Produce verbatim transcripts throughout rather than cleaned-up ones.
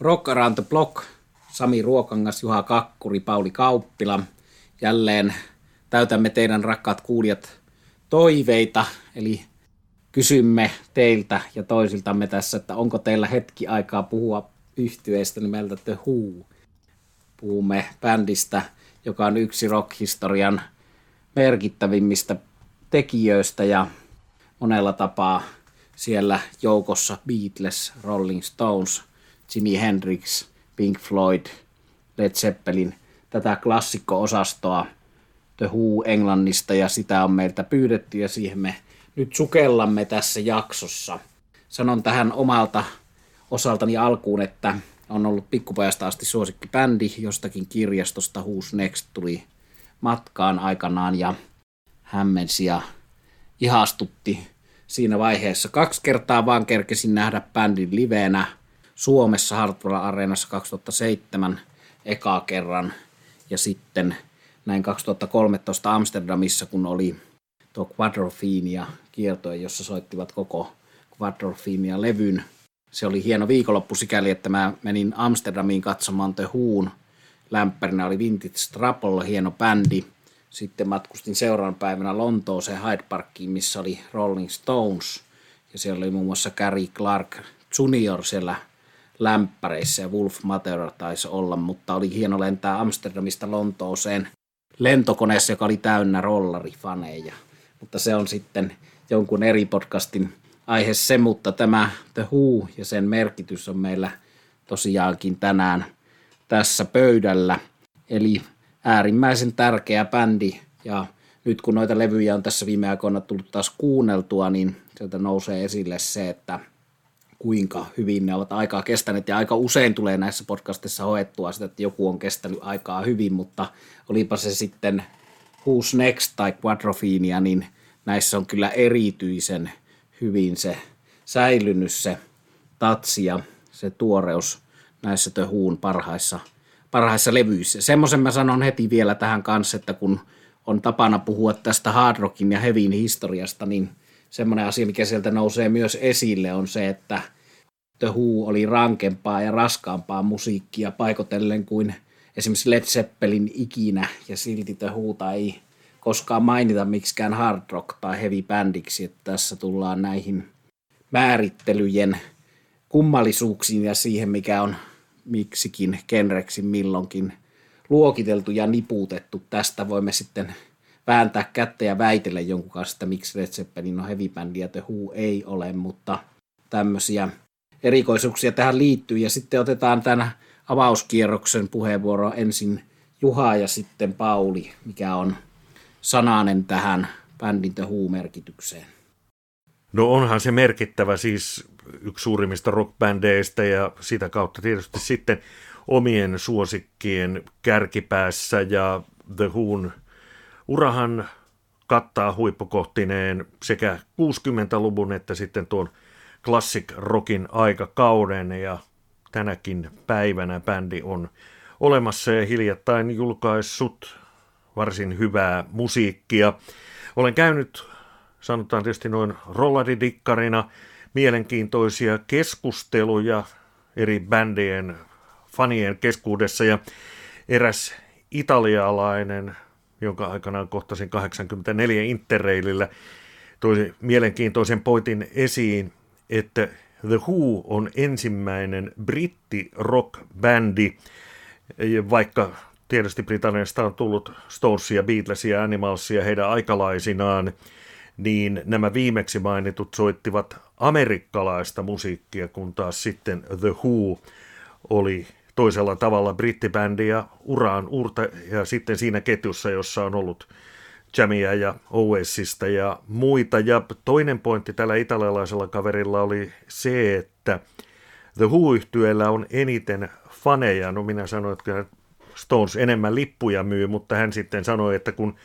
Rock Around the Block, Sami Ruokangas, Juha Kakkuri, Pauli Kauppila. Jälleen täytämme teidän rakkaat kuulijat toiveita, eli kysymme teiltä ja toisiltamme tässä, että onko teillä hetki aikaa puhua yhtyeestä nimeltä The Who. Puhumme bändistä, joka on yksi rockhistorian merkittävimmistä tekijöistä ja monella tapaa siellä joukossa Beatles, Rolling Stones, Jimi Hendrix, Pink Floyd, Led Zeppelin, tätä klassikko-osastoa The Who Englannista, ja sitä on meiltä pyydetty ja siihen me nyt sukellamme tässä jaksossa. Sanon tähän omalta osaltani alkuun, että on ollut pikkupajasta asti suosikkibändi, jostakin kirjastosta Who's Next tuli matkaan aikanaan ja hämmensi ja ihastutti siinä vaiheessa. Kaksi kertaa vaan kerkesin nähdä bändin liveenä Suomessa Hartwall Areenassa kaksituhattaseitsemän ekaa kerran ja sitten näin kaksituhattakolmetoista Amsterdamissa, kun oli tuo Quadrophenia-kiertue, jossa soittivat koko Quadrophenia-levyn. Se oli hieno viikonloppu sikäli, että mä menin Amsterdamiin katsomaan The Whon. Lämpärinä oli Vintage Trouble, hieno bändi. Sitten matkustin seuraavan päivänä Lontooseen Hyde Parkiin, missä oli Rolling Stones. Ja siellä oli muun muassa Gary Clark juniori siellä lämpäreissä ja Wolf Matera taisi olla, mutta oli hieno lentää Amsterdamista Lontooseen lentokoneessa, joka oli täynnä rollarifaneja. Mutta se on sitten jonkun eri podcastin aihe se, mutta tämä The Who ja sen merkitys on meillä tosiaankin tänään tässä pöydällä. Eli äärimmäisen tärkeä bändi ja nyt kun noita levyjä on tässä viime aikoina tullut taas kuunneltua, niin sieltä nousee esille se, että kuinka hyvin ne ovat aikaa kestäneet ja aika usein tulee näissä podcastissa hoettua sitä, että joku on kestänyt aikaa hyvin, mutta olipa se sitten Who's Next tai Quadrophenia, niin näissä on kyllä erityisen hyvin se säilynyt se tatsi ja se tuoreus näissä The Whon parhaissa, parhaissa levyissä. Semmoisen mä sanon heti vielä tähän kanssa, että kun on tapana puhua tästä hard rockin ja heavyin historiasta, niin semmoinen asia, mikä sieltä nousee myös esille, on se, että The Who oli rankempaa ja raskaampaa musiikkia paikotellen kuin esimerkiksi Led Zeppelin ikinä, ja silti The Whota ei koskaan mainita miksikään hard rock tai heavy bändiksi, että tässä tullaan näihin määrittelyjen kummallisuuksiin ja siihen, mikä on miksikin genreksi milloinkin luokiteltu ja niputettu. Tästä voimme sitten vääntää kättä ja väitellä jonkun kanssa, että miksi Led Zeppelin on heavy bändi ja The Who ei ole, mutta tämmöisiä erikoisuuksia tähän liittyy. Ja sitten otetaan tämän avauskierroksen puheenvuoro ensin Juha ja sitten Pauli, mikä on sananen tähän bändin The Who-merkitykseen. No onhan se merkittävä, siis yksi suurimmista rockbändeistä ja sitä kautta tietysti sitten omien suosikkien kärkipäässä ja The Whon urahan kattaa huippukohtineen sekä kuusikymmentäluvun että sitten tuon classic rockin aikakauden ja tänäkin päivänä bändi on olemassa ja hiljattain julkaissut varsin hyvää musiikkia. Olen käynyt, sanotaan tietysti noin rollaridikkarina, mielenkiintoisia keskusteluja eri bändien fanien keskuudessa ja eräs italialainen, jonka aikanaan kohtasin kahdeksankymmentäneljä Interrailillä, toi mielenkiintoisen pointin esiin, että The Who on ensimmäinen brittirock-bändi, vaikka tietysti Britanniasta on tullut Stonesia, Beatlesia, Animalsia heidän aikalaisinaan, niin nämä viimeksi mainitut soittivat amerikkalaista musiikkia, kun taas sitten The Who oli toisella tavalla brittibändi ja uraan uurta ja sitten siinä ketjussa, jossa on ollut Jamia ja Oasista ja muita. Ja toinen pointti tällä italialaisella kaverilla oli se, että The Who-yhtyeellä on eniten faneja. No minä sanoin, että Stones enemmän lippuja myy, mutta hän sitten sanoi, että kun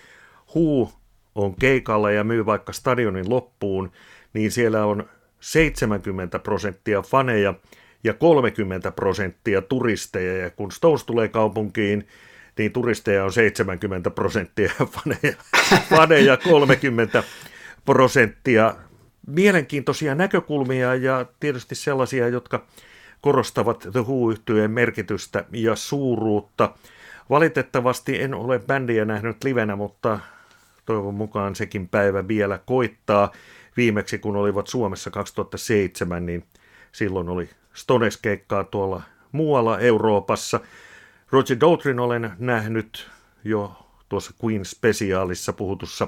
Who on keikalla ja myy vaikka stadionin loppuun, niin siellä on seitsemänkymmentä prosenttia faneja ja kolmekymmentä prosenttia turisteja, ja kun Stones tulee kaupunkiin, niin turisteja on seitsemänkymmentä prosenttia ja faneja, faneja kolmekymmentä prosenttia. Mielenkiintoisia näkökulmia ja tietysti sellaisia, jotka korostavat The Who-yhtyeen merkitystä ja suuruutta. Valitettavasti en ole bändiä nähnyt livenä, mutta toivon mukaan sekin päivä vielä koittaa. Viimeksi kun olivat Suomessa kaksituhattaseitsemän, niin silloin oli Stones-keikkaa tuolla muualla Euroopassa. Roger Doutrin olen nähnyt jo tuossa Queen-spesiaalissa puhutussa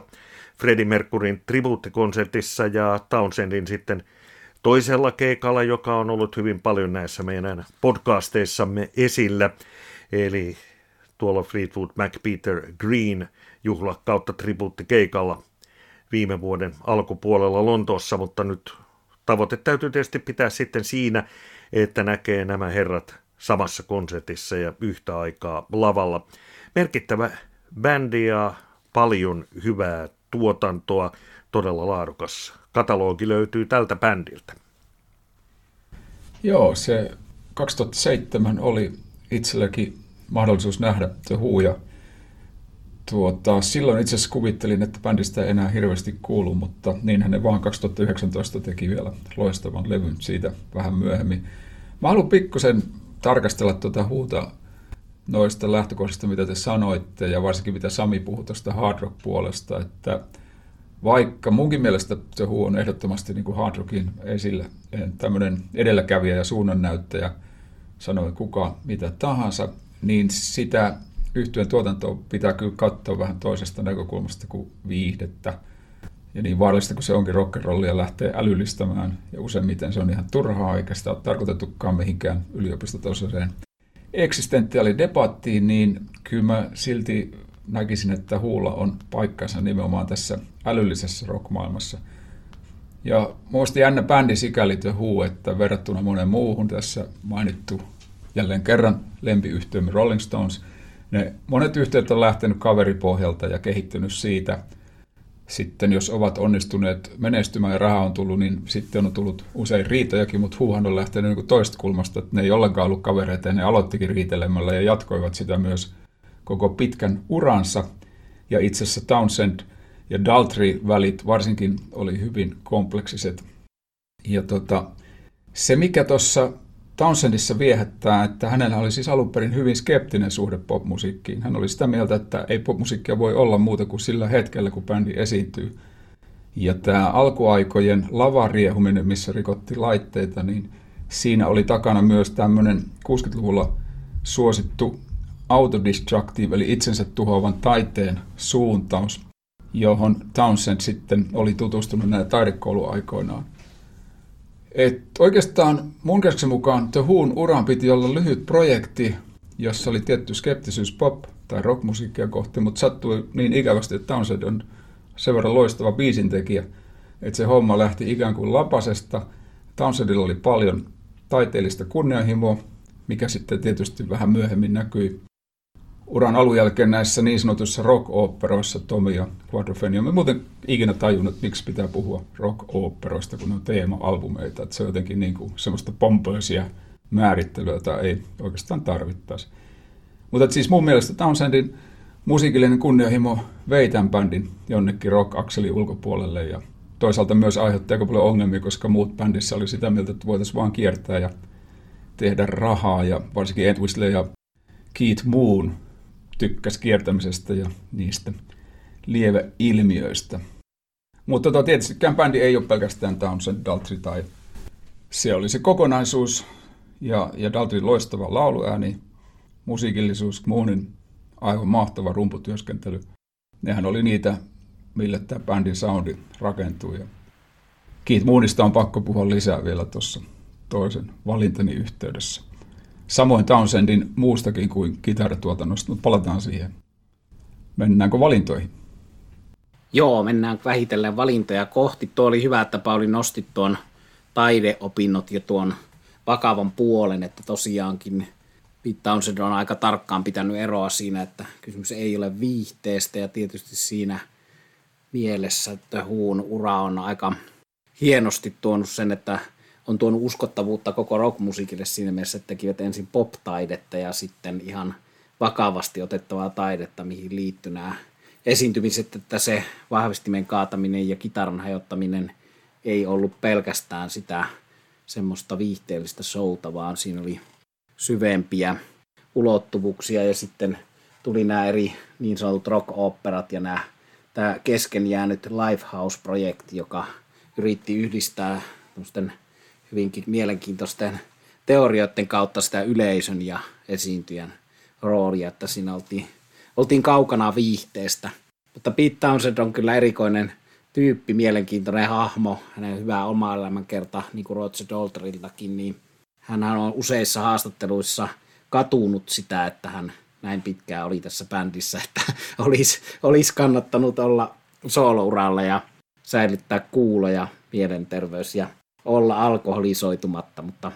Freddie Mercuryn tribuuttikonsertissa ja Townsendin sitten toisella keikalla, joka on ollut hyvin paljon näissä meidän podcasteissamme esillä, eli tuolla Fleetwood Mac Peter Green juhla kautta tribuuttikeikalla viime vuoden alkupuolella Lontoossa, mutta nyt tavoite täytyy tietysti pitää sitten siinä, että näkee nämä herrat samassa konsertissa ja yhtä aikaa lavalla. Merkittävä bändi ja paljon hyvää tuotantoa, todella laadukas. Katalogi löytyy tältä bändiltä. Joo, se kaksituhattaseitsemän oli itselläkin mahdollisuus nähdä The Who, ja tuota, silloin itse asiassa kuvittelin, että bändistä ei enää hirveästi kuulu, mutta niinhän ne vaan kaksituhattayhdeksäntoista teki vielä loistavan levyn siitä vähän myöhemmin. Mä haluan pikkusen tarkastella tuota Whota noista lähtökohdista, mitä te sanoitte, ja varsinkin mitä Sami puhui tuosta hard rock-puolesta, että vaikka munkin mielestä The Who on ehdottomasti niin kuin hard rockin esillä tämmöinen edelläkävijä ja suunnannäyttäjä, sanoi kuka mitä tahansa, niin sitä yhtyeen tuotantoa pitää kyllä katsoa vähän toisesta näkökulmasta kuin viihdettä. Ja niin vaarallista kuin se onkin rock'n'rollia lähtee älyllistämään, ja useimmiten se on ihan turhaa, eikä sitä ole tarkoitettukaan mihinkään yliopistotasoiseen eksistentiaali debattiin, niin kyllä mä silti näkisin, että Wholla on paikkansa nimenomaan tässä älyllisessä rockmaailmassa. Ja muista jännä bändi sikäli The Who, että verrattuna moneen muuhun tässä mainittu jälleen kerran lempiyhtiömme Rolling Stones, ne monet yhtiöt on lähtenyt kaveripohjalta ja kehittynyt siitä. Sitten jos ovat onnistuneet menestymään ja raha on tullut, niin sitten on tullut usein riitojakin, mutta Whohan on lähtenyt niin kuin toista kulmasta, että ne ei ollenkaan ollut kavereita ja ne aloittikin riitelemällä ja jatkoivat sitä myös koko pitkän uransa. Ja itse asiassa Townsend ja Daltrey-välit varsinkin oli hyvin kompleksiset. Ja tota, se mikä tuossa Townsendissa viehättää, että hänellä oli siis alun perin hyvin skeptinen suhde popmusiikkiin. Hän oli sitä mieltä, että ei popmusiikkia voi olla muuta kuin sillä hetkellä, kun bändi esiintyy. Ja tämä alkuaikojen lavariehuminen, missä rikotti laitteita, niin siinä oli takana myös tämmöinen kuusikymmentäluvulla suosittu autodestructive, eli itsensä tuhoavan taiteen suuntaus, johon Townsend sitten oli tutustunut näin taidekouluaikoinaan. Et oikeastaan mun käsityksen mukaan The Whon uran piti olla lyhyt projekti, jossa oli tietty skeptisyys pop- tai rockmusiikkia kohti, mutta sattui niin ikävästi, että Townsend on sen verran loistava biisintekijä, että se homma lähti ikään kuin lapasesta. Townsendilla oli paljon taiteellista kunnianhimoa, mikä sitten tietysti vähän myöhemmin näkyi uran alun jälkeen näissä niin sanotuissa rock-oopperoissa. Tomi ja Quadrophenia. Mä muuten ikinä tajunnut, miksi pitää puhua rock-oopperoista, kun ne on teema-albumeita. Että se on jotenkin niin kuin semmoista pompöisiä määrittelyä, jota ei oikeastaan tarvittaisi. Mutta siis mun mielestä Townsendin musiikillinen kunnianhimo vei tämän bändin jonnekin rock-akselin ulkopuolelle. Ja toisaalta myös aiheutti aika paljon ongelmia, koska muut bändissä oli sitä mieltä, että voitaisiin vaan kiertää ja tehdä rahaa. Ja varsinkin Ed Whistley ja Keith Moon tykkäsi kiertämisestä ja niistä lieveilmiöistä. Mutta tota, tietystikään bändi ei ole pelkästään Townsend, Daltrey tai se oli se kokonaisuus ja, ja Daltreyn loistava lauluääni, musiikillisuus, Moonin aivan mahtava rumputyöskentely. Nehän oli niitä, millä tämä bändin soundi rakentui. Ja Keith Moonista on pakko puhua lisää vielä tuossa toisen valintani yhteydessä. Samoin Townsendin muustakin kuin kitaratuotannosta, mutta palataan siihen. Mennäänkö valintoihin? Joo, mennään vähitellen valintoja kohti. Tuo oli hyvä, että Pauli nosti tuon taideopinnot ja tuon vakavan puolen, että tosiaankin Townsend on aika tarkkaan pitänyt eroa siinä, että kysymys ei ole viihteestä ja tietysti siinä mielessä, että Whon ura on aika hienosti tuonut sen, että on tuonut uskottavuutta koko rockmusiikille siinä mielessä, että tekivät ensin pop-taidetta ja sitten ihan vakavasti otettavaa taidetta, mihin liittyi nämä esiintymiset, että se vahvistimen kaataminen ja kitaran hajottaminen ei ollut pelkästään sitä semmoista viihteellistä showta, vaan siinä oli syvempiä ulottuvuuksia ja sitten tuli nämä eri niin sanotut rock-oopperat ja nämä, tämä kesken jäänyt Lifehouse-projekti, joka yritti yhdistää hyvinkin mielenkiintoisten teorioiden kautta sitä yleisön ja esiintyjän roolia, että siinä oltiin, oltiin kaukana viihteestä. Mutta Pete Townshend on kyllä erikoinen tyyppi, mielenkiintoinen hahmo, hänen hyvää omaa elämänkertaa, niin kuin Roger Daltriltakin, niin hänhän on useissa haastatteluissa katunut sitä, että hän näin pitkään oli tässä bändissä, että olisi, olisi kannattanut olla soolouralla ja säilyttää kuulo ja mielenterveys ja olla alkoholisoitumatta, mutta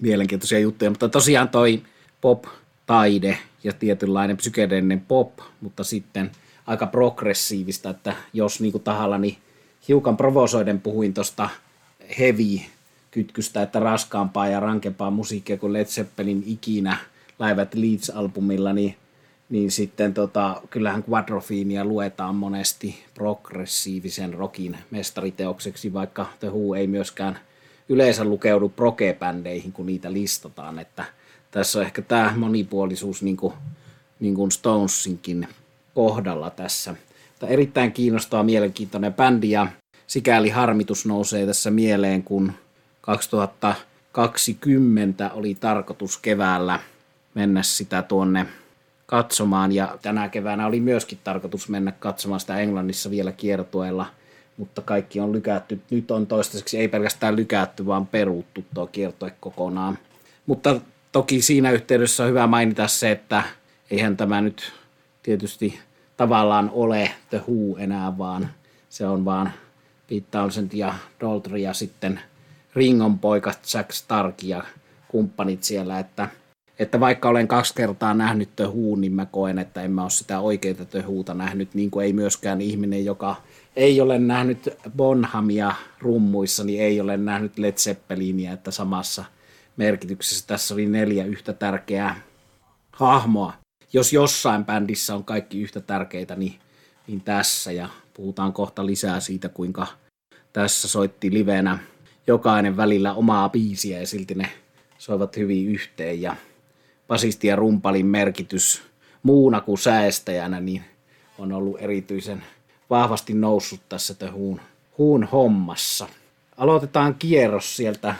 mielenkiintoisia juttuja. Mutta tosiaan toi pop-taide ja tietynlainen psykedeellinen pop, mutta sitten aika progressiivista, että jos niinku tahallani niin hiukan provosoiden puhuin tuosta heavy-kytkystä, että raskaampaa ja rankempaa musiikkia kuin Led Zeppelin ikinä Live at Leeds-albumilla, niin, niin sitten tota, kyllähän Quadrophenia luetaan monesti progressiivisen rockin mestariteokseksi, vaikka The Who ei myöskään yleensä lukeudu proge-bändeihin, kun niitä listataan, että tässä on ehkä tämä monipuolisuus niin kuin, niin kuin Stonesinkin kohdalla tässä. Tämä erittäin kiinnostava, mielenkiintoinen bändi ja sikäli harmitus nousee tässä mieleen, kun kaksituhattakaksikymmentä oli tarkoitus keväällä mennä sitä tuonne katsomaan ja tänä keväänä oli myöskin tarkoitus mennä katsomaan sitä Englannissa vielä kiertueella, mutta kaikki on lykätty. Nyt on toistaiseksi ei pelkästään lykätty, vaan peruuttu tuo kiertue kokonaan. Mutta toki siinä yhteydessä on hyvä mainita se, että eihän tämä nyt tietysti tavallaan ole The Who enää, vaan se on vaan Pete Townshend ja Daltrey ja sitten Ringon poika Jack Stark ja kumppanit siellä, että Että vaikka olen kaksi kertaa nähnyt The Whon, niin mä koen, että en mä ole sitä oikeita The Whota nähnyt, niin kuin ei myöskään ihminen, joka ei ole nähnyt Bonhamia rummuissa, niin ei ole nähnyt Led Zeppelinia, että samassa merkityksessä tässä oli neljä yhtä tärkeää hahmoa. Jos jossain bändissä on kaikki yhtä tärkeitä, niin, niin tässä, ja puhutaan kohta lisää siitä, kuinka tässä soitti livenä jokainen välillä omaa biisiä, ja silti ne soivat hyvin yhteen, ja basisti ja rumpalin merkitys muuna kuin säestäjänä niin on ollut erityisen vahvasti noussut tässä The Whon, Whon hommassa. Aloitetaan kierros sieltä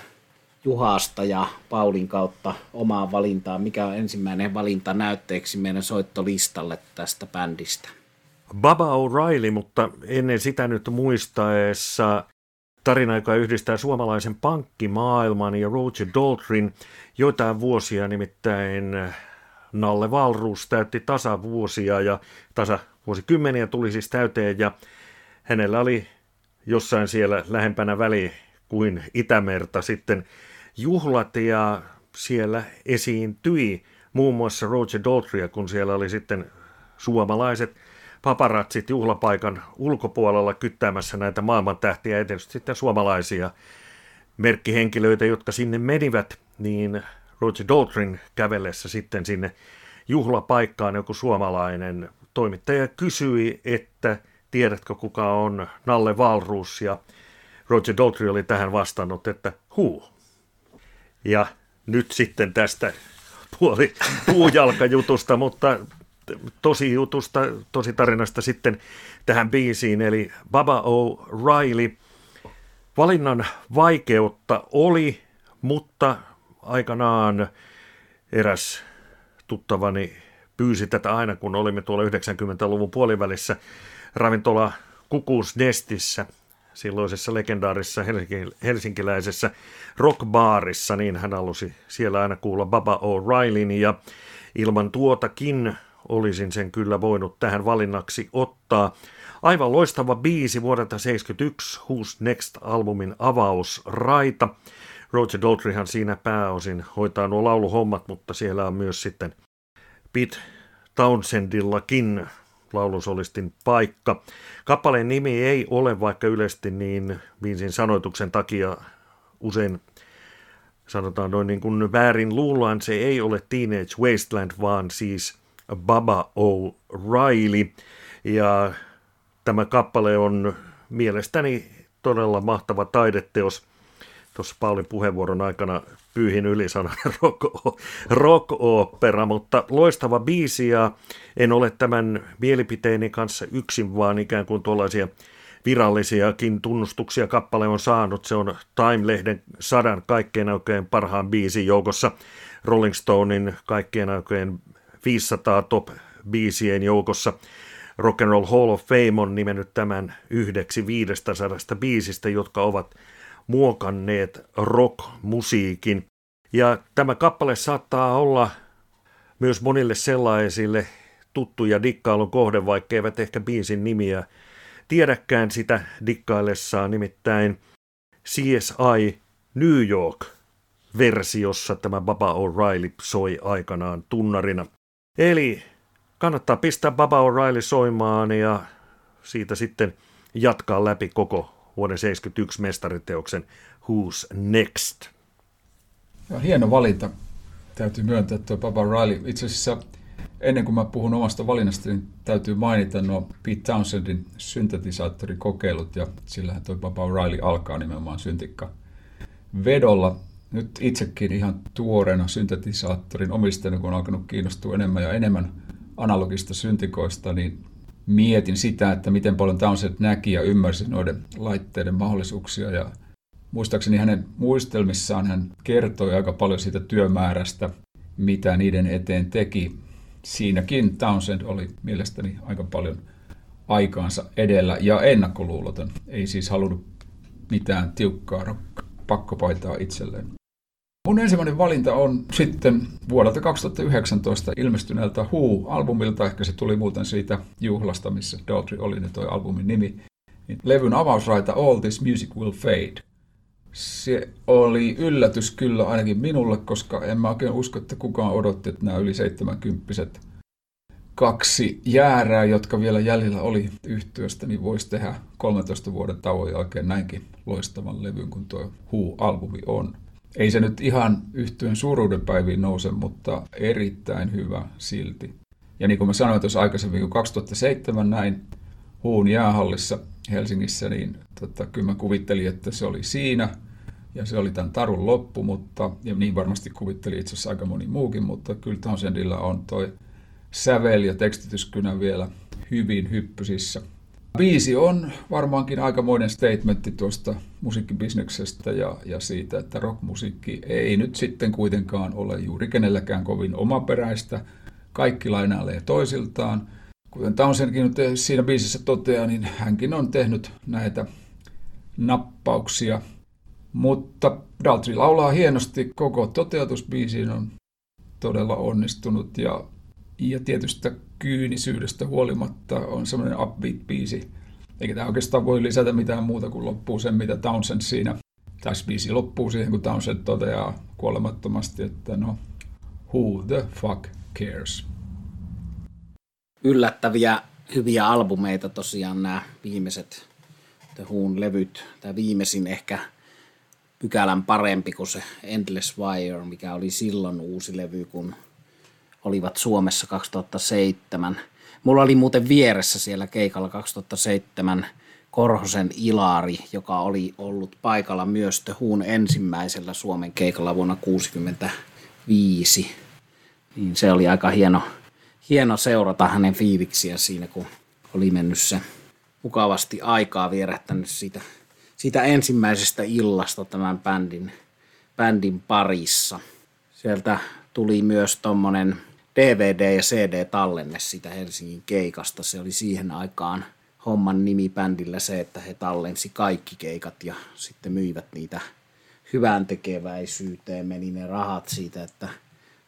Juhasta ja Paulin kautta omaan valintaan. Mikä on ensimmäinen valinta näytteeksi meidän soittolistalle tästä bändistä? Baba O'Reilly, mutta ennen sitä nyt muistaessa tarina, joka yhdistää suomalaisen pankkimaailman ja Roger Daltreyn. Joitain vuosia nimittäin Nalle Wahlroos täytti tasavuosia ja tasavuosikymmeniä tuli siis täyteen ja hänellä oli jossain siellä lähempänä väli kuin Itämerta sitten juhlat ja siellä esiintyi muun muassa Roger Daltreya, kun siellä oli sitten suomalaiset paparatsit juhlapaikan ulkopuolella kyttäämässä näitä maailmantähtiä ja tietysti sitten suomalaisia merkkihenkilöitä, jotka sinne menivät, niin Roger Daltreyn kävellessä sitten sinne juhlapaikkaan joku suomalainen toimittaja kysyi, että tiedätkö kuka on Nalle Wahlroos, ja Roger Daltrey oli tähän vastannut, että huu. Ja nyt sitten tästä puoli puujalkajutusta, mutta tosi jutusta, tosi tarinasta sitten tähän biisiin, eli Baba O'Reilly. Valinnan vaikeutta oli, mutta aikanaan eräs tuttavani pyysi tätä aina, kun olimme tuolla yhdeksänkymmentäluvun puolivälissä ravintola Kukusnestissä, silloisessa legendaarissa helsinkiläisessä rockbaarissa, niin hän halusi siellä aina kuulla Baba O'Reillyn ja ilman tuotakin olisin sen kyllä voinut tähän valinnaksi ottaa. Aivan loistava biisi vuodelta yhdeksäntoista seitsemänkymmentäyksi, Who's Next-albumin avausraita. Roger Daltreyhan siinä pääosin hoitaa nuo lauluhommat, mutta siellä on myös sitten Pete Townshendillakin laulusolistin paikka. Kappaleen nimi ei ole, vaikka yleisesti niin biisin sanoituksen takia usein sanotaan noin niin kuin väärin luullaan, se ei ole Teenage Wasteland, vaan siis Baba O'Reilly. Ja tämä kappale on mielestäni todella mahtava taideteos. tuossa Paulin puheenvuoron aikana pyyhin yli sanan rock-opera, mutta loistava biisi, ja en ole tämän mielipiteeni kanssa yksin, vaan ikään kuin tuollaisia virallisiakin tunnustuksia kappale on saanut. Se on Time-lehden sadan kaikkein aikojen parhaan biisin joukossa, Rolling Stonein kaikkein aikojen viisisataa top biisien joukossa. Rock and Roll Hall of Fame on nimennyt tämän yhdeksi viidestäsadasta biisistä, jotka ovat muokanneet rock-musiikin. Ja tämä kappale saattaa olla myös monille sellaisille tuttu ja dikkailun kohde, vaikka eivät ehkä biisin nimiä tiedäkään sitä dikkaillessaan, nimittäin C S I New York-versiossa tämä Baba O'Reilly soi aikanaan tunnarina. Eli kannattaa pistää Baba O'Reilly soimaan ja siitä sitten jatkaa läpi koko vuoden seitsemänkymmentäyksi mestariteoksen Who's Next? Ja hieno valinta. Täytyy myöntää tuo Baba O'Reilly. Itse asiassa ennen kuin mä puhun omasta valinnasta, niin täytyy mainita nuo Pete Townsendin syntetisaattorikokeilut, ja sillähän tuo Baba O'Reilly alkaa nimenomaan syntikka vedolla. Nyt itsekin ihan tuoreena syntetisaattorin omistajana, kun on alkanut kiinnostua enemmän ja enemmän analogista syntikoista, niin mietin sitä, että miten paljon Townsend näki ja ymmärsi noiden laitteiden mahdollisuuksia. Ja muistaakseni hänen muistelmissaan hän kertoi aika paljon siitä työmäärästä, mitä niiden eteen teki. Siinäkin Townsend oli mielestäni aika paljon aikaansa edellä ja ennakkoluuloton. Ei siis halunnut mitään tiukkaa pakkopaitaa itselleen. Mun ensimmäinen valinta on sitten vuodelta kaksituhattayhdeksäntoista ilmestyneeltä Who-albumilta, ehkä se tuli muuten siitä juhlasta, missä Daltrey oli, niin toi albumin nimi. Levyn avausraita All This Music Will Fade. Se oli yllätys kyllä ainakin minulle, koska en mä oikein usko, että kukaan odotti, että nämä yli seitsemänkymppiset kaksi jäärää, jotka vielä jäljellä oli yhtyeestä, niin voisi tehdä kolmentoista vuoden tauon jälkeen näinkin loistavan levyn kuin tuo Who-albumi on. Ei se nyt ihan yhtyeen suuruudenpäiviin nouse, mutta erittäin hyvä silti. Ja niin kuin mä sanoin tuossa aikaisemmin, kun kaksituhattaseitsemän näin Whon jäähallissa Helsingissä, niin tota, kyllä mä kuvittelin, että se oli siinä ja se oli tämän tarun loppu, mutta, ja niin varmasti kuvitteli itse asiassa aika moni muukin, mutta kyllä Townsendilla on toi sävel ja tekstityskynä vielä hyvin hyppysissä. Biisi on varmaankin aikamoinen statementti tuosta musiikkibisneksestä ja, ja siitä, että rockmusiikki ei nyt sitten kuitenkaan ole juuri kenelläkään kovin omaperäistä. Kaikki lainailee toisiltaan. Kuten Townsendkin siinä biisissä toteaa, niin hänkin on tehnyt näitä nappauksia. Mutta Daltrey laulaa hienosti, koko toteutusbiisiin on todella onnistunut ja, ja tietysti kyynisyydestä huolimatta on semmoinen upbeat-biisi. Eikä tämä oikeastaan voi lisätä mitään muuta kuin loppuu sen, mitä Townsend siinä, tai biisi loppuu siihen, kun Townsend toteaa kuolemattomasti, että no, who the fuck cares? Yllättäviä hyviä albumeita tosiaan nämä viimeiset The Whon levyt. Tämä viimeisin ehkä pykälän parempi kuin se Endless Wire, mikä oli silloin uusi levy, kun olivat Suomessa kaksituhattaseitsemän. Mulla oli muuten vieressä siellä keikalla kaksituhattaseitsemän Korhosen Ilari, joka oli ollut paikalla myös The Whon ensimmäisellä Suomen keikalla vuonna kuusikymmentäviisi. Niin se oli aika hieno, hieno seurata hänen fiiliksiä siinä, kun oli mennyt se mukavasti aikaa vierähtänyt siitä, siitä ensimmäisestä illasta tämän bändin, bändin parissa. Sieltä tuli myös tuommoinen D V D- ja C D-tallenne siitä Helsingin keikasta. Se oli siihen aikaan homman nimi bändillä se, että he tallensi kaikki keikat ja sitten myivät niitä hyvään tekeväisyyteen. Meni ne rahat siitä, että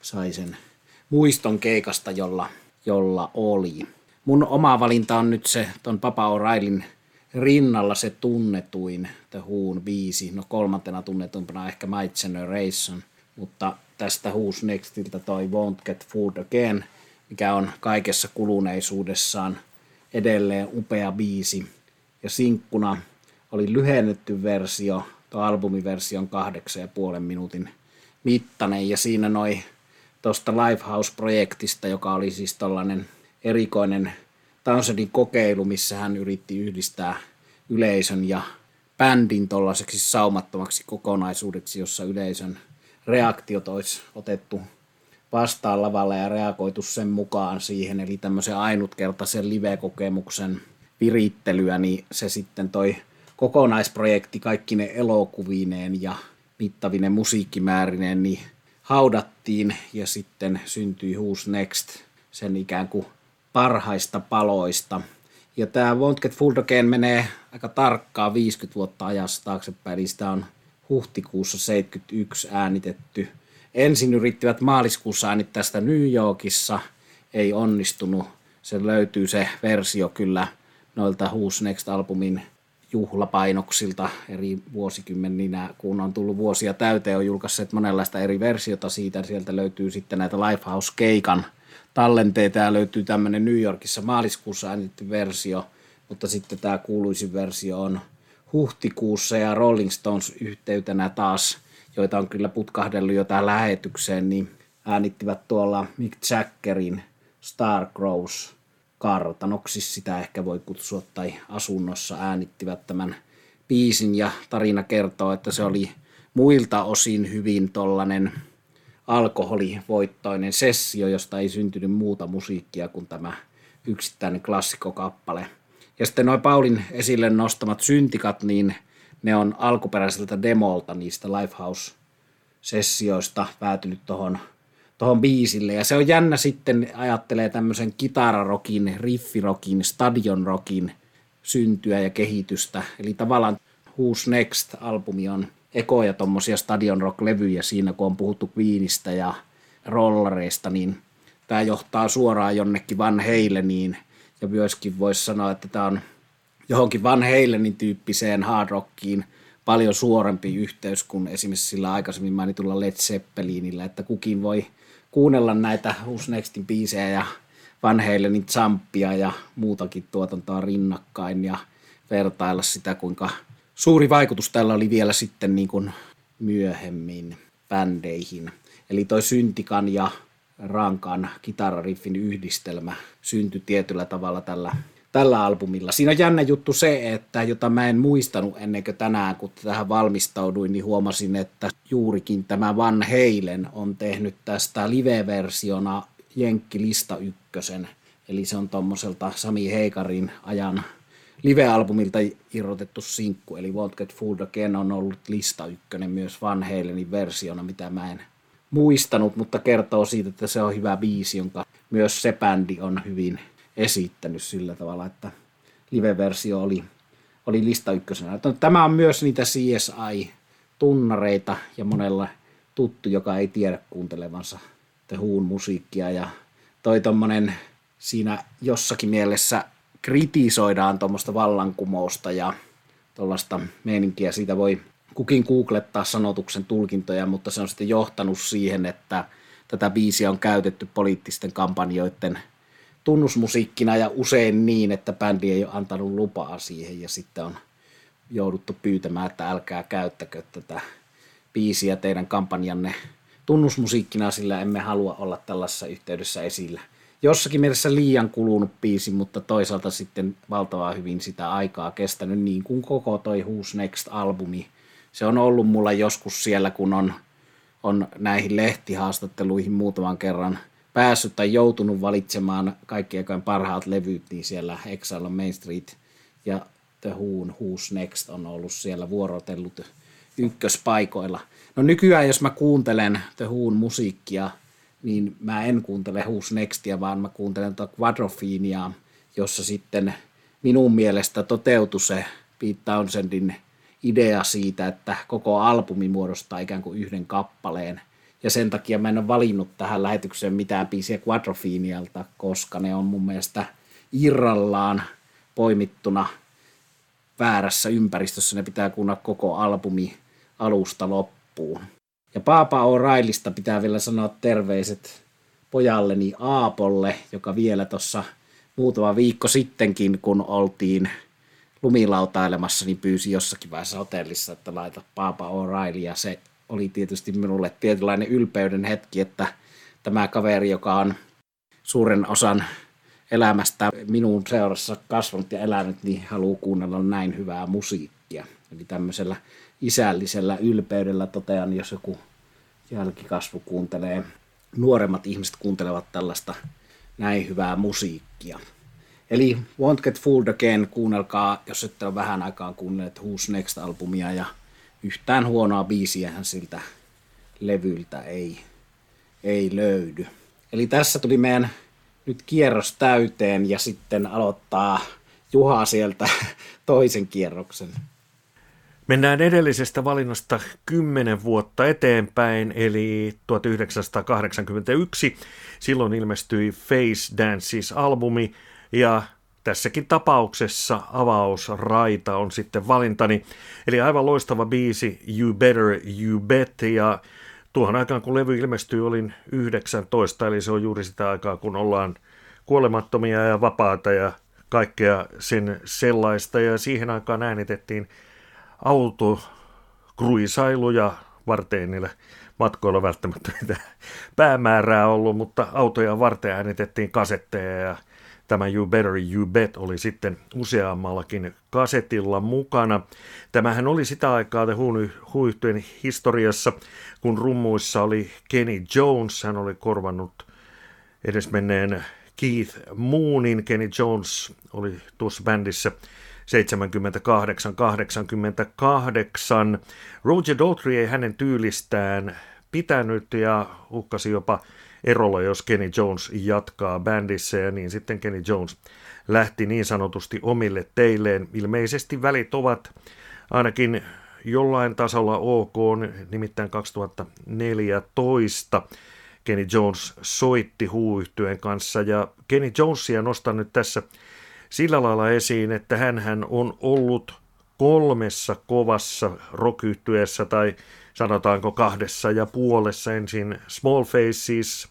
sai sen muiston keikasta, jolla, jolla oli. Mun oma valinta on nyt se ton Baba O'Reillyn rinnalla se tunnetuin The Whon biisi. No kolmantena tunnetumpana ehkä My Generation, mutta tästä Who's Nextiltä toi Won't Get Fooled Again, mikä on kaikessa kuluneisuudessaan edelleen upea biisi. Ja sinkkuna oli lyhennetty versio, tuo albumiversio on kahdeksan ja puolen minuutin mittainen. Ja siinä noi tuosta Lifehouse-projektista, joka oli siis tollainen erikoinen Townsendin kokeilu, missä hän yritti yhdistää yleisön ja bändin tollaiseksi saumattomaksi kokonaisuudeksi, jossa yleisön reaktiot olisi otettu vastaan lavalla ja reagoitu sen mukaan siihen, eli tämmöisen ainutkertaisen live-kokemuksen virittelyä, niin se sitten toi kokonaisprojekti kaikkine elokuvineen ja mittavine musiikkimäärineen niin haudattiin ja sitten syntyi Who's Next sen ikään kuin parhaista paloista. Ja tämä Won't Get Fooled Again menee aika tarkkaan viisikymmentä vuotta ajassa taaksepäin, eli sitä on huhtikuussa seitsemänkymmentäyksi äänitetty. Ensin yrittivät maaliskuussa äänittää sitä New Yorkissa, ei onnistunut. Se löytyy se versio kyllä noilta Who's Next-albumin juhlapainoksilta eri vuosikymmeninä, kun on tullut vuosia täyteen, on julkaisseet monenlaista eri versiota siitä. Sieltä löytyy sitten näitä Lifehouse-keikan tallenteita ja löytyy tämmöinen New Yorkissa maaliskuussa äänitetty versio, mutta sitten tämä kuuluisin versio on huhtikuussa ja Rolling Stones yhteytenä taas, joita on kyllä putkahdellut jo tähän lähetykseen, niin äänittivät tuolla Mick Jaggerin Starcrows kartanoksi, sitä ehkä voi kutsua, tai asunnossa äänittivät tämän biisin, ja tarina kertoo, että se oli muilta osin hyvin tollainen alkoholivoittoinen sessio, josta ei syntynyt muuta musiikkia kuin tämä yksittäinen klassikkokappale. Ja sitten nuo Paulin esille nostamat syntikat, niin ne on alkuperäiseltä demolta niistä Lifehouse-sessioista päätynyt tuohon tuohon biisille, ja se on jännä sitten, ajattelee tämmöisen kitararokin, riffirokin, stadionrokin syntyä ja kehitystä, eli tavallaan Who's Next-albumi on ekoja tommosia stadionrock-levyjä siinä, kun on puhuttu Queenistä ja rollareista, niin tämä johtaa suoraan jonnekin Van Haleniin, ja myöskin voisi sanoa, että tämä on johonkin Van Halenin tyyppiseen hard rockiin paljon suorempi yhteys kuin esimerkiksi sillä aikaisemmin mainitulla Led Zeppelinillä, että kukin voi kuunnella näitä Who's Nextin biisejä ja Van Halenin Jumpia ja muutakin tuotantoa rinnakkain ja vertailla sitä, kuinka suuri vaikutus tällä oli vielä sitten niin kuin myöhemmin bändeihin. Eli toi syntikan ja rankan kitarariffin yhdistelmä syntyi tietyllä tavalla tällä, tällä albumilla. Siinä on jännä juttu se, että jota mä en muistanut ennen kuin tänään, kun tähän valmistauduin, niin huomasin, että juurikin tämä Van Halen on tehnyt tästä live-versiona Jenkkilista ykkösen. Eli se on tommoselta Sami Heikarin ajan live-albumilta irrotettu sinkku. Eli Won't Get Fooled Again on ollut lista ykkönen myös Van Halenin versiona, mitä mä en muistanut, mutta kertoo siitä, että se on hyvä biisi, jonka myös se bändi on hyvin esittänyt sillä tavalla, että live-versio oli, oli lista ykkösenä. Tämä on myös niitä C S I-tunnareita ja monella tuttu, joka ei tiedä kuuntelevansa The Whon musiikkia. Ja toi tommonen siinä jossakin mielessä kritisoidaan tuommoista vallankumousta ja tuollaista meininkiä. Siitä voi kukin googlettaa sanotuksen tulkintoja, mutta se on sitten johtanut siihen, että tätä biisiä on käytetty poliittisten kampanjoiden tunnusmusiikkina ja usein niin, että bändi ei ole antanut lupaa siihen ja sitten on jouduttu pyytämään, että älkää käyttäkö tätä biisiä teidän kampanjanne tunnusmusiikkina, sillä emme halua olla tällaisessa yhteydessä esillä. Jossakin mielessä liian kulunut biisi, mutta toisaalta sitten valtavaa hyvin sitä aikaa kestänyt, niin kuin koko toi Who's Next-albumi. Se on ollut mulla joskus siellä, kun on, on näihin lehtihaastatteluihin muutaman kerran päässyt tai joutunut valitsemaan kaikkien parhaat levyt, niin siellä Exile on Main Street ja The Whon Who's Next on ollut siellä vuorotellut ykköspaikoilla. No nykyään, jos mä kuuntelen The Whon musiikkia, niin mä en kuuntele Who's Nextia, vaan mä kuuntelen tuota Quadropheniaa, jossa sitten minun mielestä toteutui se Pete Townsendin idea siitä, että koko albumi muodostaa ikään kuin yhden kappaleen. Ja sen takia mä en ole valinnut tähän lähetykseen mitään biisiä Quadrophenialta, koska ne on mun mielestä irrallaan poimittuna väärässä ympäristössä. Ne pitää kuunnella koko albumi alusta loppuun. Ja Paapa O'Reillysta pitää vielä sanoa terveiset pojalleni Aapolle, joka vielä tuossa muutama viikko sittenkin, kun oltiin lumilautailemassa, niin pyysi jossakin vaiheessa hotellissa, että laita Paapa O'Reillyä. Se oli tietysti minulle tietynlainen ylpeyden hetki, että tämä kaveri, joka on suuren osan elämästä minun seurassa kasvanut ja elänyt, niin haluaa kuunnella näin hyvää musiikkia. Eli tämmöisellä isällisellä ylpeydellä totean, jos joku jälkikasvu kuuntelee, nuoremmat ihmiset kuuntelevat tällaista näin hyvää musiikkia. Eli Won't Get Fooled Again, kuunnelkaa, jos ette ole vähän aikaan kuunnelleet Who's Next-albumia, ja yhtään huonoa biisiähän siltä levyltä ei, ei löydy. Eli tässä tuli meidän nyt kierros täyteen, ja sitten aloittaa Juha sieltä toisen kierroksen. Mennään edellisestä valinnasta kymmenen vuotta eteenpäin, eli tuhatyhdeksänsataakahdeksankymmentäyksi. Silloin ilmestyi Face Dances-albumi, ja tässäkin tapauksessa avausraita on sitten valintani. Eli aivan loistava biisi You Better You Bet, ja tuohon aikaan kun levy ilmestyi olin yhdeksäntoista, eli se on juuri sitä aikaa kun ollaan kuolemattomia ja vapaata ja kaikkea sen sellaista, ja siihen aikaan äänitettiin autokruisailuja varten, niillä matkoilla välttämättä mitään päämäärää ollut, mutta autoja varten äänitettiin kasetteja, ja tämä You Better You Bet oli sitten useammallakin kasetilla mukana. Tämähän oli sitä aikaa The Who-yhtyeen historiassa, kun rummuissa oli Kenny Jones. Hän oli korvannut edesmenneen Keith Moonin. Kenny Jones oli tuossa bändissä seitsemänkymmentäkahdeksan kahdeksankymmentäkahdeksan. Roger Daltrey ei hänen tyylistään pitänyt ja uhkasi jopa erolla, jos Kenny Jones jatkaa bändissä, ja niin sitten Kenny Jones lähti niin sanotusti omille teilleen. Ilmeisesti välit ovat ainakin jollain tasolla ok, nimittäin kaksituhattaneljätoista Kenny Jones soitti Who-yhtyeen kanssa, ja Kenny Jonesia nostan nyt tässä sillä lailla esiin, että hänhän on ollut kolmessa kovassa rock-yhtyeessä, tai sanotaanko kahdessa ja puolessa, ensin Small Faces,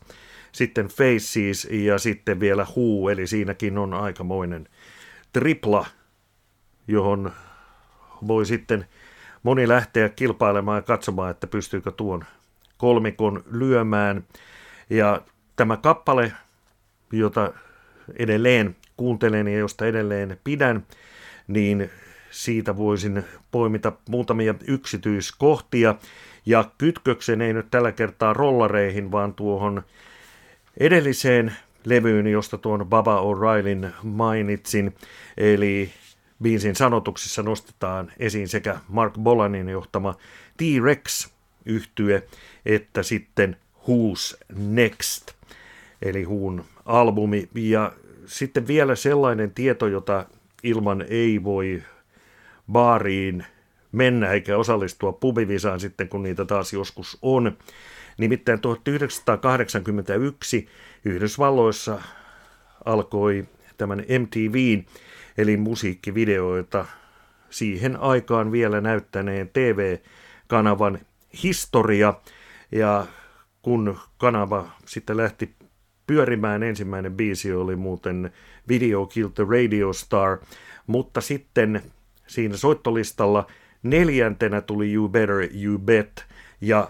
sitten Faces ja sitten vielä Who, eli siinäkin on aikamoinen tripla, johon voi sitten moni lähteä kilpailemaan ja katsomaan, että pystyykö tuon kolmikon lyömään. Ja tämä kappale, jota edelleen kuuntelen ja josta edelleen pidän, niin siitä voisin poimita muutamia yksityiskohtia, ja kytköksen ei nyt tällä kertaa rollareihin, vaan tuohon edelliseen levyyn, josta tuon Baba O'Reillyn mainitsin. Eli biisin sanotuksissa nostetaan esiin sekä Mark Bolanin johtama T-Rex-yhtye, että sitten Who's Next, eli Whon albumi. Ja sitten vielä sellainen tieto, jota ilman ei voi baariin mennä eikä osallistua pubivisaan sitten, kun niitä taas joskus on. Nimittäin tuhatyhdeksänsataakahdeksankymmentäyksi Yhdysvalloissa alkoi tämän M T V:n, eli musiikkivideoita siihen aikaan vielä näyttäneen T V-kanavan historia. Ja kun kanava sitten lähti pyörimään, ensimmäinen biisi oli muuten Video Killed the Radio Star, mutta sitten siinä soittolistalla neljäntenä tuli You Better You Bet ja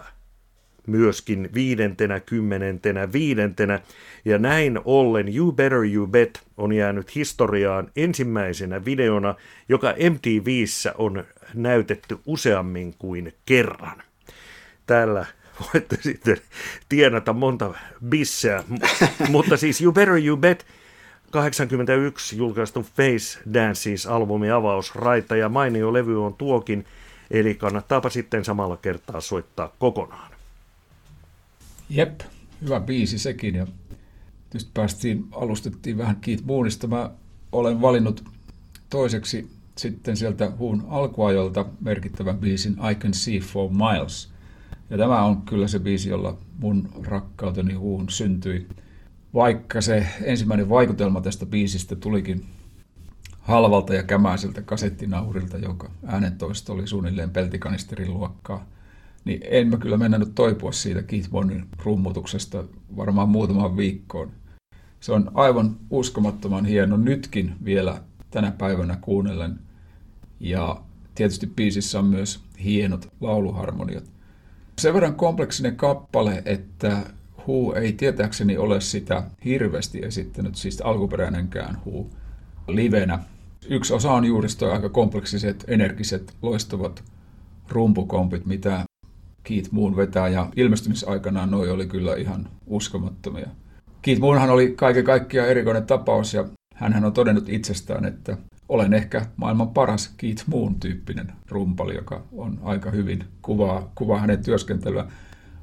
myöskin viidentenä, kymmenentenä, viidentenä. Ja näin ollen You Better You Bet on jäänyt historiaan ensimmäisenä videona, joka M T V:ssä on näytetty useammin kuin kerran. Täällä voitte sitten tienata monta bisseä, mutta siis You Better You Bet, kahdeksankymmentäyksi julkaistu Face Dances-albumi avausraita, ja mainio levy on tuokin, eli kannattaapa sitten samalla kertaa soittaa kokonaan. Jep, hyvä biisi sekin, ja tietysti päästiin, alustettiin vähän Keith Moonista. Mä olen valinnut toiseksi sitten sieltä Whon alkuajolta merkittävän biisin I Can See For Miles, ja tämä on kyllä se biisi, jolla mun rakkauteni Whoon syntyi. Vaikka se ensimmäinen vaikutelma tästä biisistä tulikin halvalta ja kämäiseltä kasettinaurilta, jonka äänentoisto oli suunnilleen peltikanisterin luokkaa, niin en mä kyllä mennänyt toipua siitä Keith Moonin rummutuksesta varmaan muutamaan viikkoon. Se on aivan uskomattoman hieno nytkin vielä tänä päivänä kuunnellen. Ja tietysti biisissä on myös hienot lauluharmoniat. Sen verran kompleksinen kappale, että Who ei tietääkseni ole sitä hirveästi esittänyt, siis alkuperäinenkään Who livenä. Yksi osa on juuristoja aika kompleksiset, energiset, loistavat rumpukompit, mitä Keith Moon vetää, ja ilmestymisaikanaan noi oli kyllä ihan uskomattomia. Keith Moonhan oli kaiken kaikkiaan erikoinen tapaus, ja hänhän on todennut itsestään, että olen ehkä maailman paras Keith Moon-tyyppinen rumpali, joka on aika hyvin kuvaa, kuvaa hänen työskentelyä.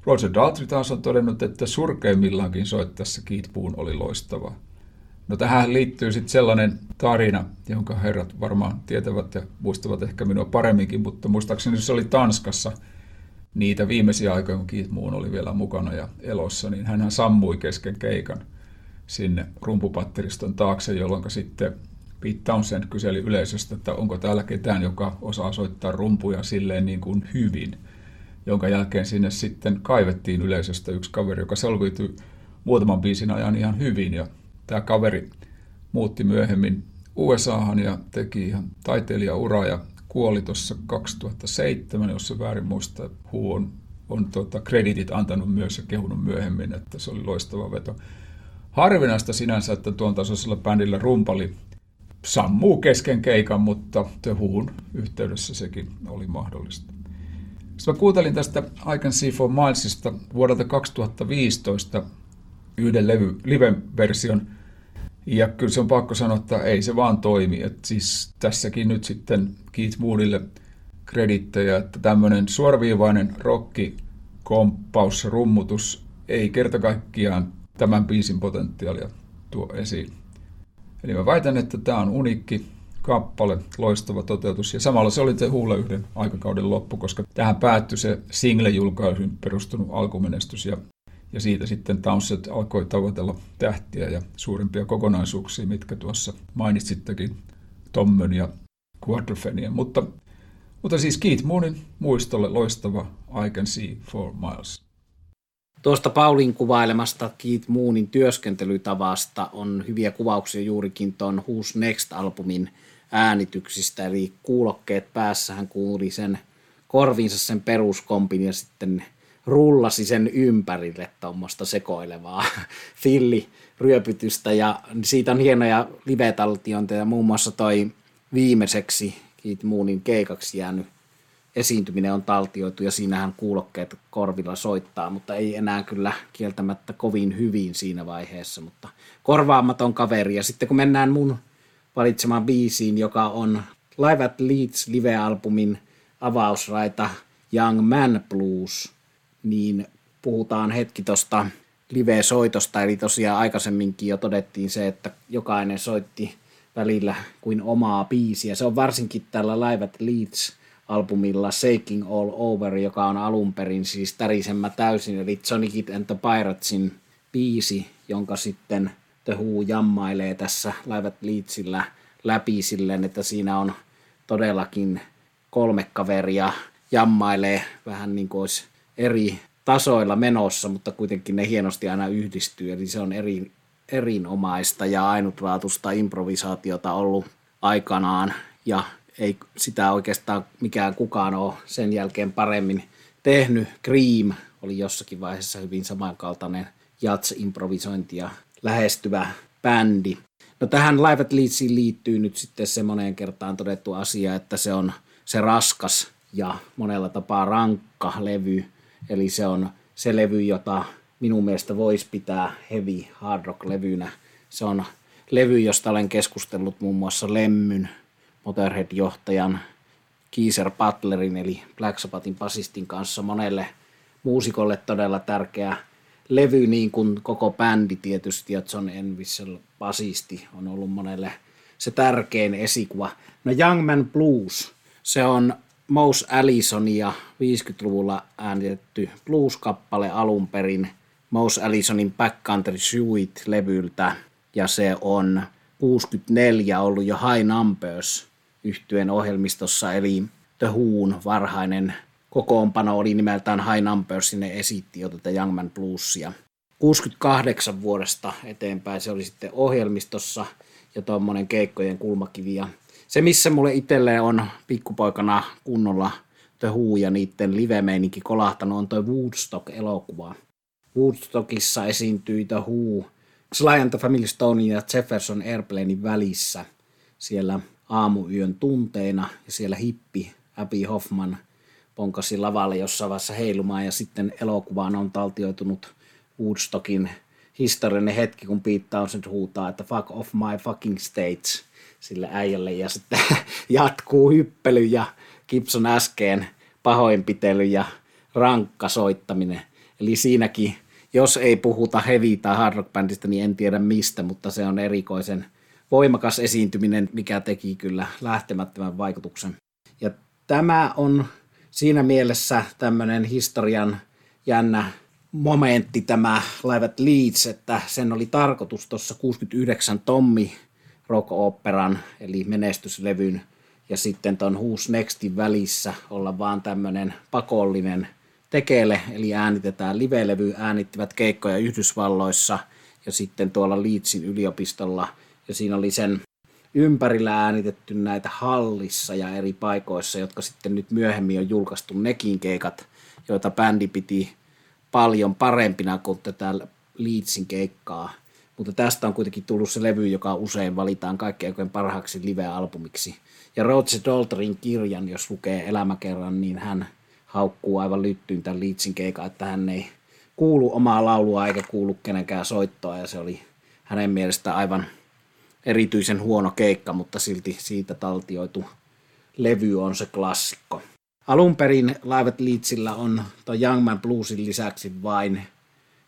Roger Daltrey taas on todennut, että surkeimmillaankin soittaessa Keith Moon oli loistava. No tähän liittyy sitten sellainen tarina, jonka herrat varmaan tietävät ja muistavat ehkä minua paremminkin, mutta muistaakseni se oli Tanskassa niitä viimeisiä aikoja, kun Keith Moon oli vielä mukana ja elossa, niin hänhän sammui kesken keikan sinne rumpupatteriston taakse, jolloin sitten Pete Townshend kyseli yleisöstä, että onko täällä ketään, joka osaa soittaa rumpuja silleen niin kuin hyvin, jonka jälkeen sinne sitten kaivettiin yleisöstä yksi kaveri, joka selviytyi muutaman biisin ajan ihan hyvin, ja tämä kaveri muutti myöhemmin U S A:han ja teki ihan taiteilijauraa ja kuoli tuossa kaksituhattaseitsemän, jos se väärin muista. Huu on, on tuota, kreditit antanut myös ja kehunut myöhemmin, että se oli loistava veto. Harvinaista sinänsä, että tuon tasoisella bändillä rumpali sammuu kesken keikan, mutta The Whon yhteydessä sekin oli mahdollista. Sitten mä kuuntelin tästä I Can See For Milesista vuodelta kaksituhattaviisitoista yhden levy, live-version, ja kyllä se on pakko sanoa, että ei se vaan toimi. Et siis tässäkin nyt sitten Keith Moonille kredittejä, että tämmöinen suoraviivainen rockikomppaus, rummutus ei kerta kaikkiaan tämän biisin potentiaalia tuo esiin. Eli mä väitän, että tämä on uniikki kappale, loistava toteutus, ja samalla se oli The Wholle yhden aikakauden loppu, koska tähän päättyi se single-julkaisuun perustunut alkumenestys, ja Ja siitä sitten Townshend alkoi tavoitella tähtiä ja suurimpia kokonaisuuksia, mitkä tuossa mainitsittekin, Tommen ja Quadrophenien. Mutta, mutta siis Keith Moonin muistolle loistava I Can See For Miles. Tuosta Paulin kuvailemasta Keith Moonin työskentelytavasta on hyviä kuvauksia juurikin tuon Who's Next-albumin äänityksistä. Eli kuulokkeet päässä hän kuuli sen korviinsa sen peruskompin ja sitten rullasi sen ympärille tuommoista sekoilevaa filliryöpytystä, ja siitä on hienoja live-taltiointeja, muun muassa toi viimeiseksi Keith Moonin keikaksi jäänyt esiintyminen on taltioitu, ja siinähän kuulokkeet korvilla soittaa, mutta ei enää kyllä kieltämättä kovin hyvin siinä vaiheessa, mutta korvaamaton kaveri. Ja sitten kun mennään mun valitsemaan biisiin, joka on Live at Leeds live-albumin avausraita Young Man Blues, niin puhutaan hetki tuosta live-soitosta, eli tosiaan aikaisemminkin jo todettiin se, että jokainen soitti välillä kuin omaa biisiä. Se on varsinkin tällä Live at Leeds-albumilla Shaking All Over, joka on alun perin siis tärisemmä täysin, eli Sonic and the Piratesin biisi, jonka sitten The Who jammailee tässä Live at Leedsillä läpi silleen, että siinä on todellakin kolme kaveria jammailee vähän niin kuin olisi eri tasoilla menossa, mutta kuitenkin ne hienosti aina yhdistyy, eli se on eri, erinomaista ja ainutlaatuista improvisaatiota ollut aikanaan, ja ei sitä oikeastaan mikään kukaan ole sen jälkeen paremmin tehnyt. Cream oli jossakin vaiheessa hyvin samankaltainen jazz-improvisointia lähestyvä bändi. No tähän Live at Leedsiin liittyy nyt sitten se moneen kertaan todettu asia, että se on se raskas ja monella tapaa rankka levy. Eli se on se levy, jota minun mielestä voisi pitää heavy hard rock-levynä. Se on levy, josta olen keskustellut muun muassa Lemmyn, Motorhead-johtajan, Geezer Butlerin eli Black Sabbathin basistin kanssa. Monelle muusikolle todella tärkeä levy, niin kuin koko bändi tietysti, ja John Entwistle basisti on ollut monelle se tärkein esikuva. No Young Man Blues, se on Mouse Allisonia viisikymmentäluvulla äänitetty blues-kappale alun perin Mouse Allisonin Backcountry Suite-levyltä, ja se on kuusikymmentäneljä ollut jo High Numbers -yhtyeen ohjelmistossa, eli The Whon varhainen kokoonpano oli nimeltään High Numbers, sinne esitti jo tätä Young Man Bluesia. kuusikymmentäkahdeksan vuodesta eteenpäin se oli sitten ohjelmistossa ja tuommoinen keikkojen kulmakivi, ja se, missä mulle itselleen on pikkupoikana kunnolla The Who ja niiden live-meininki kolahtanut, on toi Woodstock-elokuva. Woodstockissa esiintyi The Who Sly and the Family Stonein ja Jefferson Airplanein välissä siellä aamuyön tunteina ja siellä hippi Abby Hoffman ponkasi lavalle jossain vaiheessa heilumaan ja sitten elokuvaan on taltioitunut Woodstockin historiallinen hetki, kun Pete Townsend huutaa, että fuck off my fucking stage sille äijälle ja sitten jatkuu hyppely ja Gibson äskeen pahoinpitely ja rankka soittaminen. Eli siinäkin, jos ei puhuta heavy- tai hard rock -bändistä, niin en tiedä mistä, mutta se on erikoisen voimakas esiintyminen, mikä teki kyllä lähtemättömän vaikutuksen. Ja tämä on siinä mielessä tämmöinen historian jännä momentti, tämä Live at Leeds, että sen oli tarkoitus tuossa kuusikymmentäyhdeksän Tommy rock-oopperan, eli menestyslevyn, ja sitten tuon Who's Nextin välissä olla vaan tämmöinen pakollinen tekele, eli äänitetään live-levy, äänittivät keikkoja Yhdysvalloissa ja sitten tuolla Leedsin yliopistolla, ja siinä oli sen ympärillä äänitetty näitä hallissa ja eri paikoissa, jotka sitten nyt myöhemmin on julkaistu nekin keikat, joita bändi piti paljon parempina kuin tätä Leedsin keikkaa. Mutta tästä on kuitenkin tullut se levy, joka usein valitaan kaikkien aikojen parhaaksi live-albumiksi. Ja Roger Daltrin kirjan, jos lukee elämäkerran, niin hän haukkuu aivan lyttyyn tämän Leedsin keikan, että hän ei kuulu omaa laulua eikä kuulu kenenkään soittoa. Ja se oli hänen mielestään aivan erityisen huono keikka, mutta silti siitä taltioitu levy on se klassikko. Alun perin Live at Leedsillä on tuon Young Man Bluesin lisäksi vain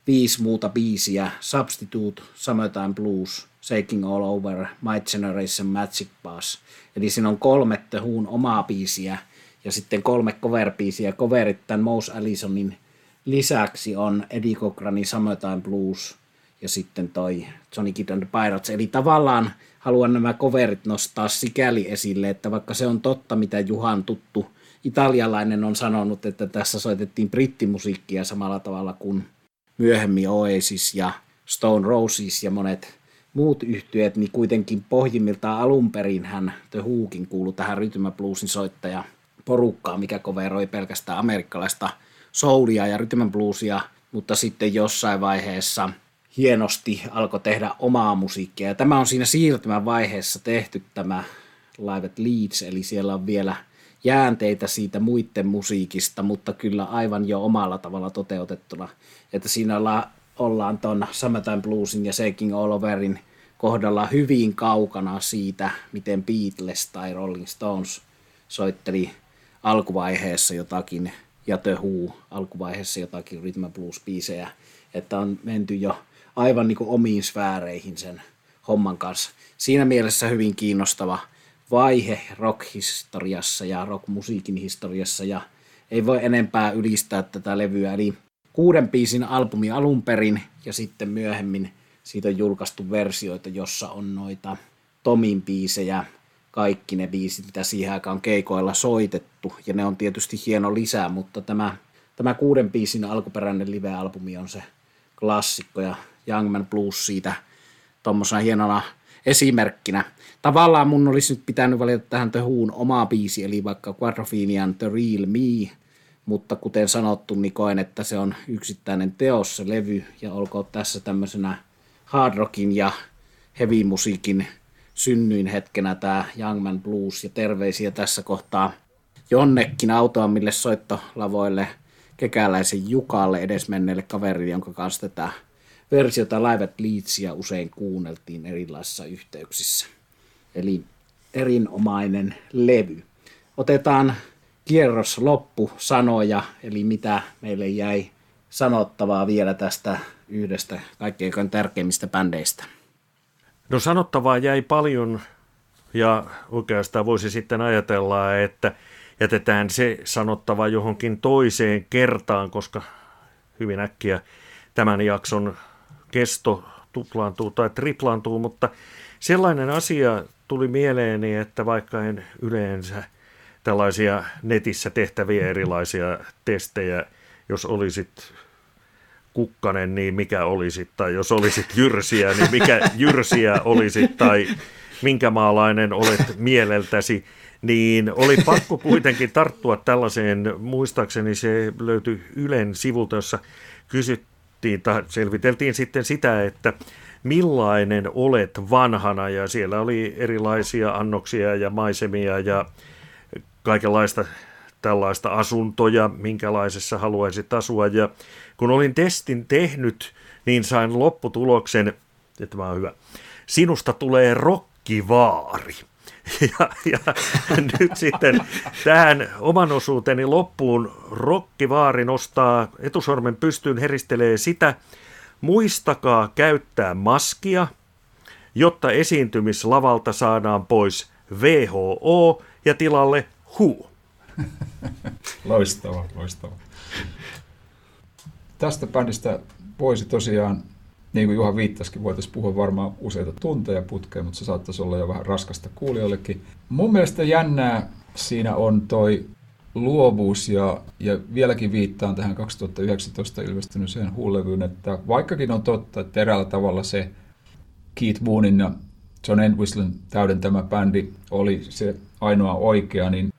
viisi muuta biisiä. Substitute, Summertime Blues, Shaking All Over, My Generation, Magic Bus. Eli siinä on kolme The Whon omaa biisiä ja sitten kolme cover-biisiä. Coverit tämän Mose Allisonin lisäksi on Eddie Cochranin Summertime Blues ja sitten toi Johnny Kidd and the Pirates. Eli tavallaan haluan nämä coverit nostaa sikäli esille, että vaikka se on totta, mitä Juhan tuttu italialainen on sanonut, että tässä soitettiin brittimusiikkia samalla tavalla kuin myöhemmin Oasis ja Stone Roses ja monet muut yhtyeet, niin kuitenkin pohjimmiltaan alun perin hän The Whokin kuului tähän rytmänbluusin soittaja porukkaan, mikä coveroi pelkästään amerikkalaista soulia ja rytmänbluusia, mutta sitten jossain vaiheessa hienosti alkoi tehdä omaa musiikkia. Ja tämä on siinä siirtymävaiheessa tehty tämä Live at Leeds, eli siellä on vielä jäänteitä siitä muiden musiikista, mutta kyllä aivan jo omalla tavalla toteutettuna. Että siinä ollaan tuon Summertime Bluesin ja Shaking All Overin kohdalla hyvin kaukana siitä, miten Beatles tai Rolling Stones soitteli alkuvaiheessa jotakin ja The Who alkuvaiheessa jotakin rhythm and blues-biisejä. Että on menty jo aivan niin kuin omiin sfääreihin sen homman kanssa. Siinä mielessä hyvin kiinnostava vaihe rockhistoriassa ja rockmusiikin historiassa, ja ei voi enempää ylistää tätä levyä. Eli kuuden biisin albumi alun perin, ja sitten myöhemmin siitä on julkaistu versioita, jossa on noita Tomin biisejä, kaikki ne biisit, mitä siihen aikaan keikoilla soitettu, ja ne on tietysti hieno lisää, mutta tämä, tämä kuuden biisin alkuperäinen live-albumi on se klassikko, ja Young Man Blues siitä tommosena hienona esimerkkinä. Tavallaan mun olisi nyt pitänyt valita tähän The Whon omaa biisi, eli vaikka Quadrophenian The Real Me, mutta kuten sanottu, niin koen, että se on yksittäinen teos, se levy, ja olkoon tässä tämmöisenä hard rockin ja heavy musiikin synnyin hetkenä tämä Young Man Blues, ja terveisiä tässä kohtaa jonnekin autoamille soittolavoille Kekäläisen Jukalle, edesmenneelle kaverille, jonka kanssa tätä versiota Live at Leedsia usein kuunneltiin erilaisissa yhteyksissä. Eli erinomainen levy. Otetaan kierros loppusanoja, eli mitä meille jäi sanottavaa vielä tästä yhdestä kaikkein tärkeimmistä bändeistä. No sanottavaa jäi paljon, ja oikeastaan voisi sitten ajatella, että jätetään se sanottava johonkin toiseen kertaan, koska hyvin äkkiä tämän jakson kesto tuplaantuu tai triplaantuu, mutta sellainen asia tuli mieleeni, että vaikka en yleensä tällaisia netissä tehtäviä erilaisia testejä, jos olisit kukkanen, niin mikä olisit, tai jos olisit jyrsiä, niin mikä jyrsiä olisit, tai minkä maalainen olet mieleltäsi, niin oli pakko kuitenkin tarttua tällaiseen, muistaakseni se löytyi Ylen sivulta, jossa kysyttiin tai selviteltiin sitten sitä, että millainen olet vanhana, ja siellä oli erilaisia annoksia ja maisemia ja kaikenlaista tällaista asuntoja, minkälaisessa haluaisit asua, ja kun olin testin tehnyt, niin sain lopputuloksen, että tämä on hyvä, sinusta tulee rokkivaari. Ja, ja nyt sitten tähän oman osuuteni loppuun rokkivaari nostaa etusormen pystyyn, heristelee sitä. Muistakaa käyttää maskia, jotta esiintymislavalta saadaan pois W H O ja tilalle H U. Loistava, loistava. Tästä bändistä voisi tosiaan, niin kuin Juha viittasikin, voitaisiin puhua varmaan useita tunteja putkeen, mutta se saattaisi olla jo vähän raskasta kuulijoillekin. Mun mielestä jännää siinä on toi luovuus, ja, ja vieläkin viittaan tähän kaksituhattayhdeksäntoista ilmestyneeseen H U-levyyn, että vaikkakin on totta, että eräällä tavalla se Keith Moonin ja John Entwislen täydentämä bändi oli se ainoa oikea, niin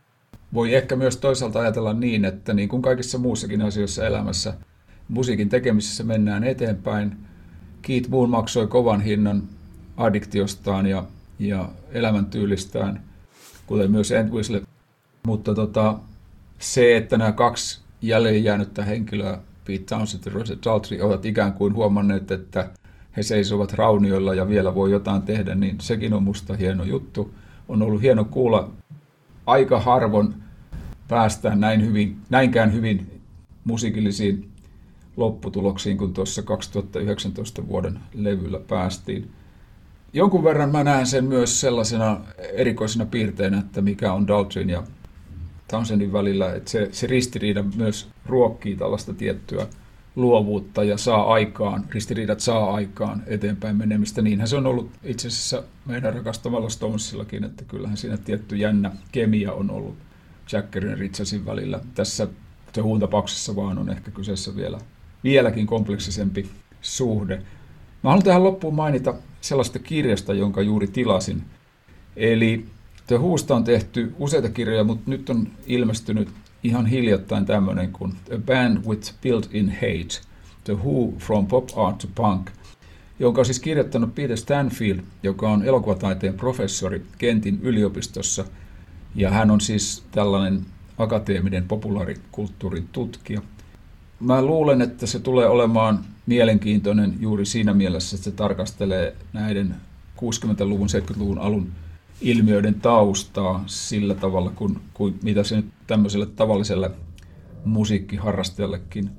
voi ehkä myös toisaalta ajatella niin, että niin kuin kaikissa muussakin asioissa elämässä, musiikin tekemisessä mennään eteenpäin. Keith Moon maksoi kovan hinnan addiktiostaan ja, ja elämäntyylistään, kuten myös Entwisle. Mutta tota, se, että nämä kaksi jäljellä jäänyttä henkilöä, Pete Townshend ja Roger Daltrey, ovat ikään kuin huomanneet, että he seisovat raunioilla ja vielä voi jotain tehdä, niin sekin on musta hieno juttu. On ollut hieno kuulla. Aika harvon päästään näin hyvin, näinkään hyvin musiikillisiin lopputuloksiin, kun tuossa kaksituhattayhdeksäntoista vuoden levyllä päästiin. Jonkun verran mä näen sen myös sellaisena erikoisena piirteinä, että mikä on Daltreyn ja Townshendin välillä, että se, se ristiriida myös ruokkii tällaista tiettyä luovuutta ja saa aikaan, ristiriidat saa aikaan eteenpäin menemistä. Niinhän se on ollut itse asiassa meidän rakastamalla Stonesillakin, että kyllähän siinä tietty jännä kemia on ollut Jaggerin ja Richardsin välillä. Tässä The Whon tapauksessa vaan on ehkä kyseessä vielä, vieläkin kompleksisempi suhde. Mä haluan tähän loppuun mainita sellaista kirjasta, jonka juuri tilasin. Eli The Whosta on tehty useita kirjoja, mutta nyt on ilmestynyt ihan hiljattain tämmöinen kuin A Band with Built-in Hate, The Who from Pop Art to Punk, jonka on siis kirjoittanut Peter Stanfield, joka on elokuvataiteen professori Kentin yliopistossa. Ja hän on siis tällainen akateeminen populaarikulttuurin tutkija. Mä luulen, että se tulee olemaan mielenkiintoinen juuri siinä mielessä, että se tarkastelee näiden kuusikymmentäluvun, seitsemänkymmentäluvun alun ilmiöiden taustaa sillä tavalla, kun, kun mitä se nyt tämmöiselle tavalliselle musiikkiharrastajallekin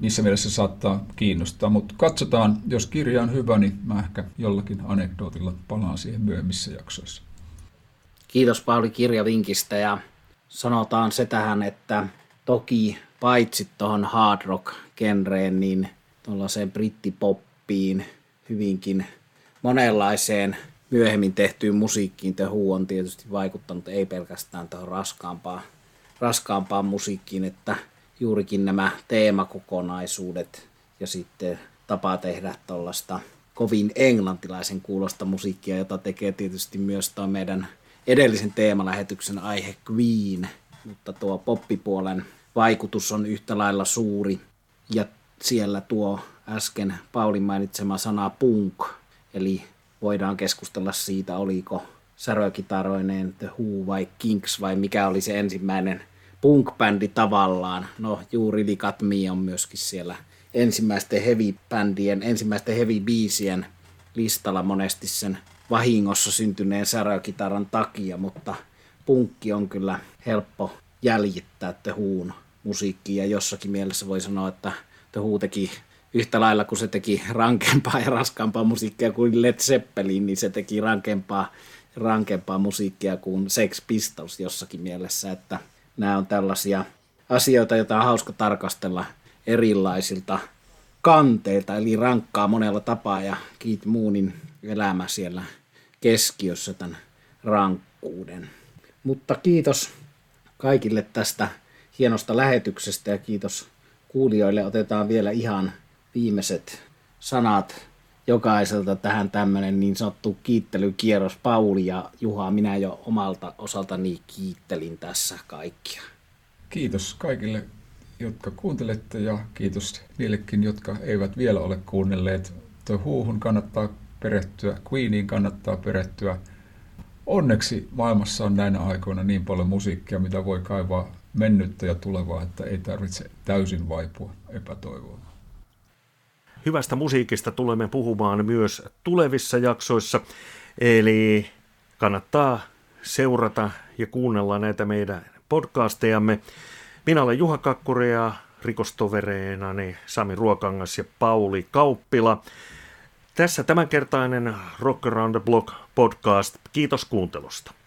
niissä mielessä saattaa kiinnostaa. Mutta katsotaan, jos kirja on hyvä, niin mä ehkä jollakin anekdootilla palaan siihen myöhemmissä jaksoissa. Kiitos Pauli kirjavinkistä, ja sanotaan se tähän, että toki paitsi tuohon hard rock-genreen, niin tuollaiseen brittipoppiin, hyvinkin monenlaiseen myöhemmin tehtyyn musiikkiin The Who on tietysti vaikuttanut, ei pelkästään tuohon raskaampaan, raskaampaan musiikkiin, että juurikin nämä teemakokonaisuudet ja sitten tapa tehdä tuollaista kovin englantilaisen kuulosta musiikkia, jota tekee tietysti myös tuo meidän edellisen teemalähetyksen aihe Queen, mutta tuo poppipuolen vaikutus on yhtä lailla suuri, ja siellä tuo äsken Paulin mainitsema sana punk, eli voidaan keskustella siitä, oliko särökitaroineen The Who vai Kinks vai mikä oli se ensimmäinen punk-bändi tavallaan. No, juuri Look at Me on myöskin siellä ensimmäisten heavy-bändien, ensimmäisten heavy-biisien listalla monesti sen vahingossa syntyneen särökitaran takia, mutta punkki on kyllä helppo jäljittää The Whon musiikkia, ja jossakin mielessä voi sanoa, että The Who teki yhtä lailla, kun se teki rankempaa ja raskaampaa musiikkia kuin Led Zeppelin, niin se teki rankempaa, rankempaa musiikkia kuin Sex Pistols jossakin mielessä, että nämä on tällaisia asioita, joita on hauska tarkastella erilaisilta kanteilta, eli rankkaa monella tapaa, ja Keith Moonin elämä siellä keskiössä tämän rankkuuden. Mutta kiitos kaikille tästä hienosta lähetyksestä ja kiitos kuulijoille. Otetaan vielä ihan viimeiset sanat jokaiselta tähän tämmöinen niin sanottu kiittelykierros. Pauli ja Juha, minä jo omalta osaltani kiittelin tässä kaikkia. Kiitos kaikille, jotka kuuntelette, ja kiitos niillekin, jotka eivät vielä ole kuunnelleet. The Whohun kannattaa perehtyä, Queeniin kannattaa perehtyä. Onneksi maailmassa on näinä aikoina niin paljon musiikkia, mitä voi kaivaa mennyttä ja tulevaa, että ei tarvitse täysin vaipua epätoivoon. Hyvästä musiikista tulemme puhumaan myös tulevissa jaksoissa, eli kannattaa seurata ja kuunnella näitä meidän podcastejamme. Minä olen Juha Kakkuri ja rikostovereenani Sami Ruokangas ja Pauli Kauppila. Tässä tämänkertainen Rock Around the Block podcast. Kiitos kuuntelusta.